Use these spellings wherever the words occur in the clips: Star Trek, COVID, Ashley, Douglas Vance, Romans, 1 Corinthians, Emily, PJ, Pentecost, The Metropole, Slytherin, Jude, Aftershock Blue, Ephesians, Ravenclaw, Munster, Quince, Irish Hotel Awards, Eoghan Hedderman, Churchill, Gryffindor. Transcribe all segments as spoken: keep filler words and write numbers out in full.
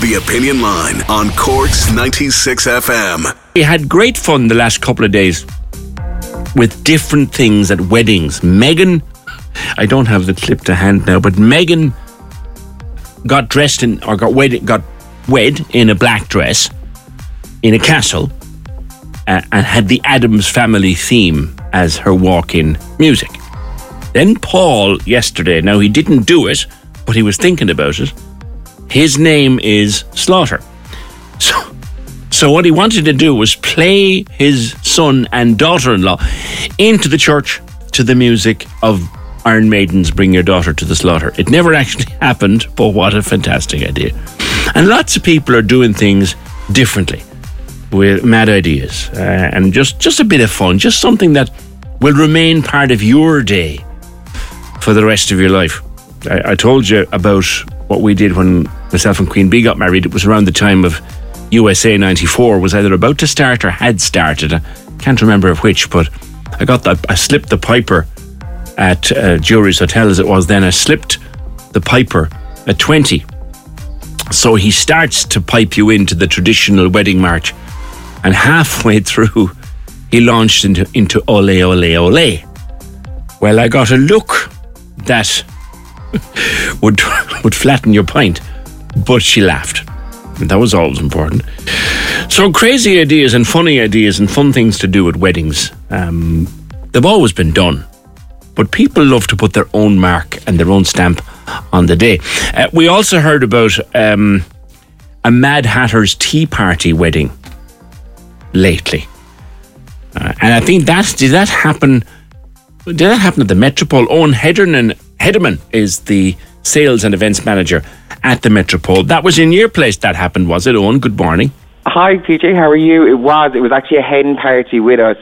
The Opinion Line on Cork's ninety-six F M. We had great fun the last couple of days with different things at weddings. Meghan, I don't have the clip to hand now, but Meghan got dressed in, or got wed, got wed in a black dress in a castle uh, and had the Addams Family theme as her walk-in music. Then Paul yesterday, now he didn't do it, but he was thinking about it. His name is Slaughter. So, so what he wanted to do was play his son and daughter-in-law into the church to the music of Iron Maiden's Bring Your Daughter to the Slaughter. It never actually happened, but what a fantastic idea. And lots of people are doing things differently with mad ideas uh, and just, just a bit of fun, just something that will remain part of your day for the rest of your life. I, I told you about what we did when myself and Queen Bee got married. It was around the time of U S A ninety-four, was either about to start or had started. I can't remember which, but I got the, I slipped the Piper at uh, Jury's Hotel, as it was then. I slipped the Piper at twenty. So he starts to pipe you into the traditional wedding march, and halfway through he launched into, into Ole Ole Ole. Well, I got a look that would would flatten your pint, but she laughed. And that was always important. So crazy ideas and funny ideas and fun things to do at weddings, um, they've always been done. But people love to put their own mark and their own stamp on the day. Uh, we also heard about um, a Mad Hatter's Tea Party wedding lately. Uh, and I think that's, did that happen, did that happen at the Metropole? Eoghan Hedderman, Hedderman is the sales and events manager at the Metropole. That was in your place that happened, was it, Eoghan? Good morning. Hi, P J, how are you? It was, it was actually a hen party with us.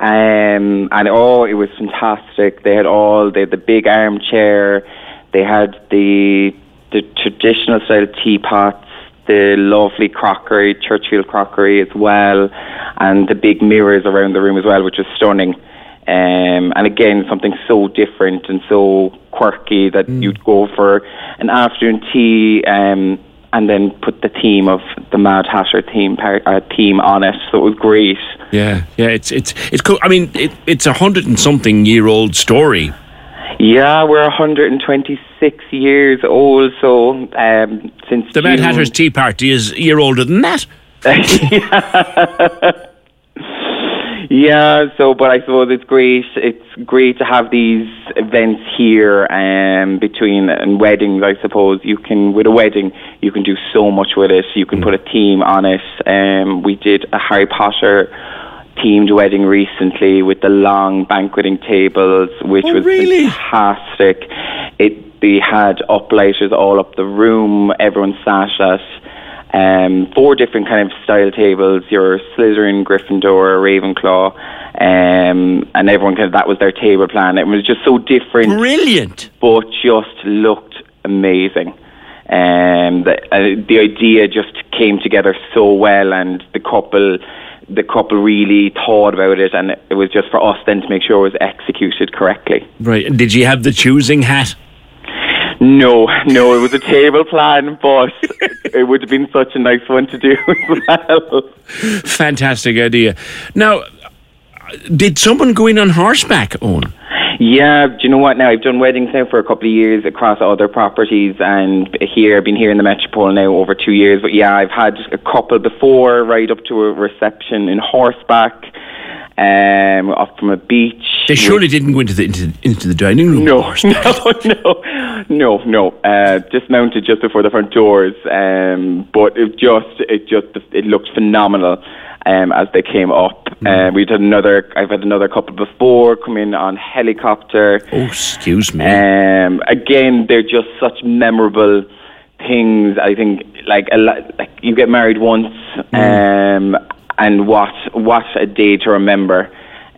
Um, and oh, it was fantastic. They had all, they had the big armchair, they had the the traditional style teapots, the lovely crockery, Churchill crockery as well, and the big mirrors around the room as well, which was stunning. Um, and again, something so different and so quirky that mm. you'd go for an afternoon tea, um, and then put the theme of the Mad Hatter theme par- uh, theme on it. So it was great. Yeah, yeah, it's it's it's cool. I mean, it, it's a hundred and something year old story. Yeah, we're one hundred twenty-six years old. So um, since the June. Mad Hatter's Tea Party is a year older than that. Yeah. So, but I suppose it's great. It's great to have these events here, um, between and weddings. I suppose you can, with a wedding, you can do so much with it. You can put a theme on it. Um, we did a Harry Potter themed wedding recently with the long banqueting tables, which oh, was really? fantastic. It they had uplighters all up the room. Everyone sat at Um, four different kind of style tables, your Slytherin, Gryffindor, Ravenclaw, um, and everyone kind of, that was their table plan. It was just so different. Brilliant. But just looked amazing. Um, the, uh, the idea just came together so well, and the couple, the couple really thought about it, and it was just for us then to make sure it was executed correctly. Right. And did you have the choosing hat? No, no, it was a table plan, but it would have been such a nice one to do as well. Fantastic idea. Now, did someone go in on horseback, Eoghan? Yeah, do you know what now? I've done weddings now for a couple of years across other properties, and here, I've been here in the Metropole now over two years. But yeah, I've had a couple before, right up to a reception in horseback, um, up from a beach. They surely didn't go into the into, into the dining room. No, no, no, no, no. Uh, just mounted just before the front doors. Um, but it just, it just, it looked phenomenal. Um, as they came up, mm. uh, we did another. I've had another couple before come in on helicopter. Oh, excuse me. Um, again, they're just such memorable things. I think, like, a lot, like you get married once, mm. um, and what what a day to remember.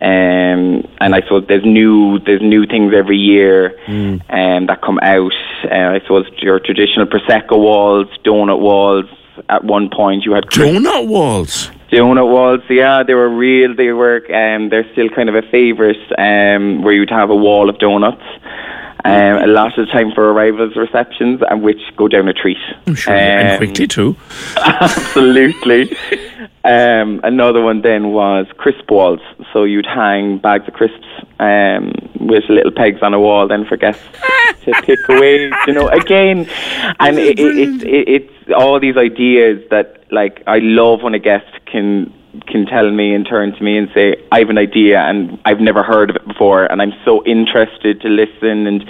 Um, and I suppose there's new there's new things every year, mm. um, that come out. Uh, I suppose your traditional prosecco walls, donut walls. At one point, you had donut walls. Donut walls, yeah, they were real. They were, um, they're still kind of a favourite, um, where you'd have a wall of donuts. Um, a lot of the time for arrivals receptions, and which go down a treat. I'm sure, um, and quickly too. Absolutely. Um, another one then was crisp walls. So you'd hang bags of crisps, um, with little pegs on a wall, then for guests to pick away. You know, again, and it, it, it, it, it's all these ideas that, like, I love when a guest can. can tell me and turn to me and say, I have an idea and I've never heard of it before, and I'm so interested to listen, and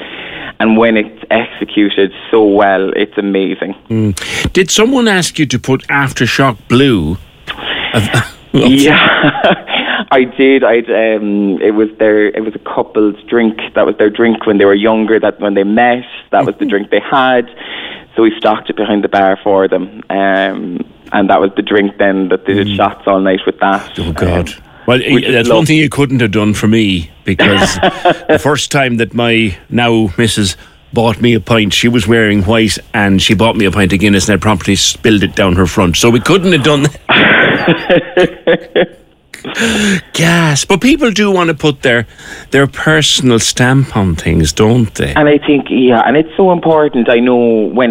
and when it's executed so well, it's amazing. Mm. Did someone ask you to put Aftershock Blue? Yeah, I did. I um, it was their it was a couple's drink. That was their drink when they were younger. That when they met, that was the drink they had. So we stocked it behind the bar for them. Um, And that was the drink then that they did mm. shots all night with that. Oh, God. Um, well, that's loved. One thing you couldn't have done for me, because the first time that my now missus bought me a pint, she was wearing white, and she bought me a pint of Guinness, and I promptly spilled it down her front. So we couldn't have done that. Gas. But people do want to put their their personal stamp on things, don't they? And I think, yeah, and it's so important. I know when...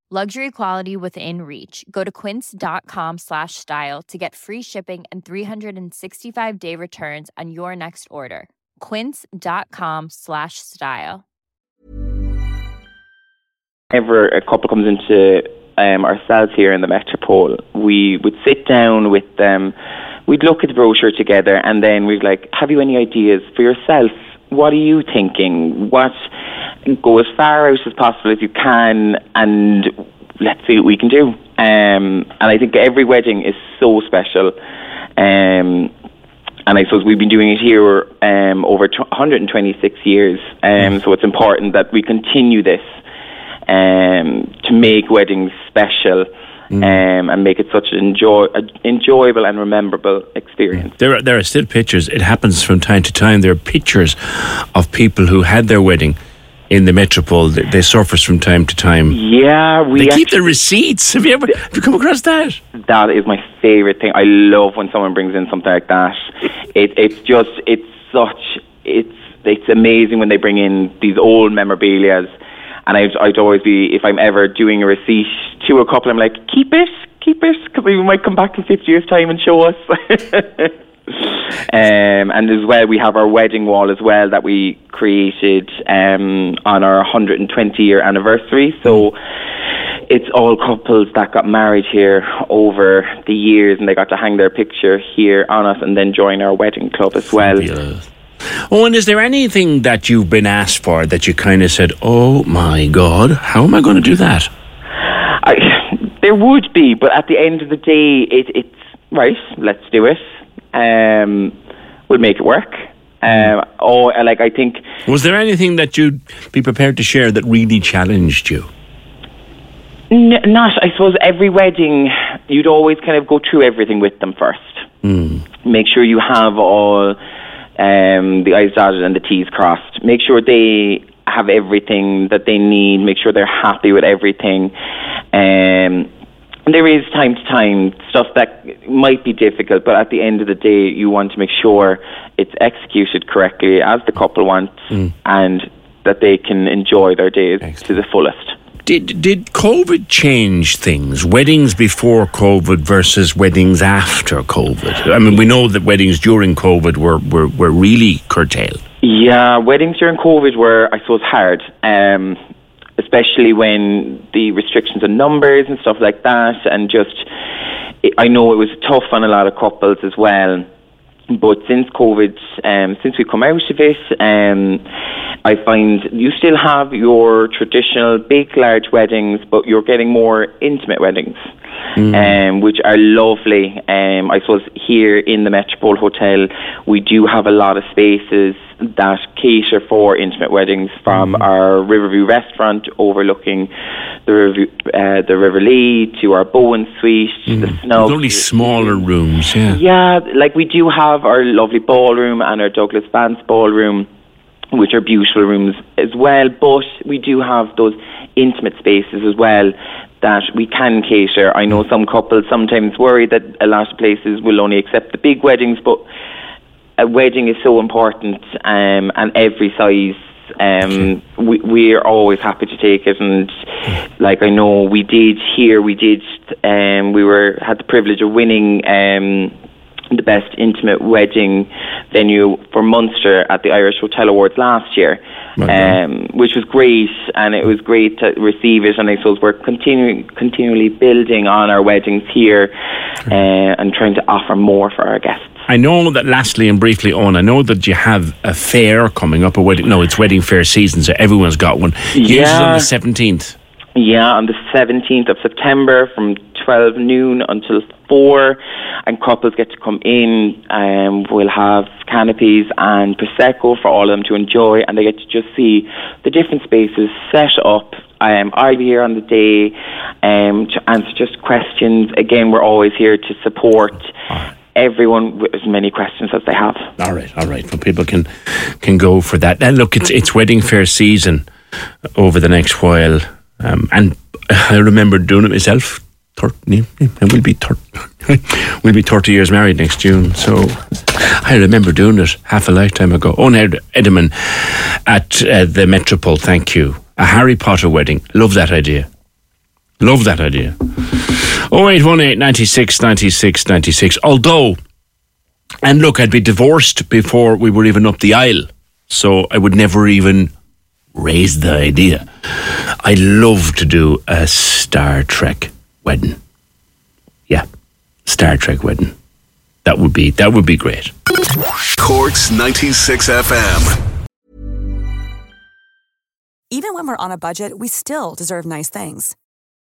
Luxury quality within reach. Go to quince.com slash style to get free shipping and three hundred sixty-five day returns on your next order. Quince.com slash style. Whenever a couple comes into um, ourselves here in the Metropole, we would sit down with them. We'd look at the brochure together, and then we'd like, have you any ideas for yourself? What are you thinking? What... Go as far out as possible as you can, and let's see what we can do. Um, and I think every wedding is so special. Um, and I suppose we've been doing it here um, over one hundred twenty-six years. Um, so it's important that we continue this um, to make weddings special. Mm. Um, and make it such an enjoy, uh, enjoyable and rememberable experience. There are, there are still pictures. It happens from time to time. There are pictures of people who had their wedding in the Metropole. They, they surface from time to time. Yeah, we they actually, keep the receipts. Have you ever have you come across that? That is my favourite thing. I love when someone brings in something like that. It, it's just it's such it's it's amazing when they bring in these old memorabilia. And I'd, I'd always be, if I'm ever doing a receipt to a couple, I'm like, keep it, keep it, because we might come back in fifty years' time and show us. um, and as well, we have our wedding wall as well that we created um, on our one hundred twenty year anniversary. So it's all couples that got married here over the years, and they got to hang their picture here on us and then join our wedding club as well. Yeah. Oh, and is there anything that you've been asked for that you kind of said, oh my God, how am I going to do that? I, there would be, but at the end of the day, it, it's, right, let's do it. Um, we'll make it work. Um, oh, like I think... Was there anything that you'd be prepared to share that really challenged you? N- not, I suppose every wedding, you'd always kind of go through everything with them first. Mm. Make sure you have all... Um, the I's dotted and the T's crossed. Make sure they have everything that they need, make sure they're happy with everything. Um, and there is time to time stuff that might be difficult, but at the end of the day, you want to make sure it's executed correctly as the couple wants, mm. and that they can enjoy their days Excellent. to the fullest. Did did COVID change things? Weddings before COVID versus weddings after COVID? I mean, we know that weddings during COVID were, were, were really curtailed. Yeah, weddings during COVID were, I suppose, hard, um, especially when the restrictions on numbers and stuff like that, and just, I know it was tough on a lot of couples as well. But since COVID, um, since we've come out of it, um, I find you still have your traditional big, large weddings, but you're getting more intimate weddings, mm. um, which are lovely. Um, I suppose here in the Metropole Hotel, we do have a lot of spaces that cater for intimate weddings, from mm. our Riverview restaurant overlooking the River, uh, the River Lee, to our Bowen Suite, mm. the Snug. There's only smaller rooms, yeah. Yeah, like we do have our lovely ballroom and our Douglas Vance ballroom, which are beautiful rooms as well, but we do have those intimate spaces as well that we can cater. I know some couples sometimes worry that a lot of places will only accept the big weddings, but a wedding is so important, um, and every size, um, we, we're always happy to take it. And like I know we did here, we did, um, we were had the privilege of winning um, the best intimate wedding venue for Munster at the Irish Hotel Awards last year, right. um, which was great, and it was great to receive it. And I suppose we're continuing, continually building on our weddings here, uh, and trying to offer more for our guests. I know that, lastly and briefly, Eoghan, I know that you have a fair coming up, a wedding, no, it's wedding fair season, so everyone's got one. Yeah. Yours is on the seventeenth. Yeah, on the seventeenth of September from twelve noon until four, and couples get to come in, and um, we'll have canopies and Prosecco for all of them to enjoy, and they get to just see the different spaces set up. Um, I'll be here on the day um, to answer just questions. Again, we're always here to support everyone with as many questions as they have. All right, all right. Well, people can can go for that. And look, it's it's wedding fair season over the next while. Um, and I remember doing it myself. Thirty, we'll be thirty. We'll be thirty years married next June. So I remember doing it half a lifetime ago. Eoghan Hedderman at uh, the Metropole. Thank you. A Harry Potter wedding. Love that idea. Love that idea. oh eight one eight, nine six, nine six, nine six. Although, and look, I'd be divorced before we were even up the aisle, so I would never even raise the idea. I love to do a Star Trek wedding. Yeah, Star Trek wedding. That would be that would be great. Cork's ninety-six F M. Even when we're on a budget, we still deserve nice things.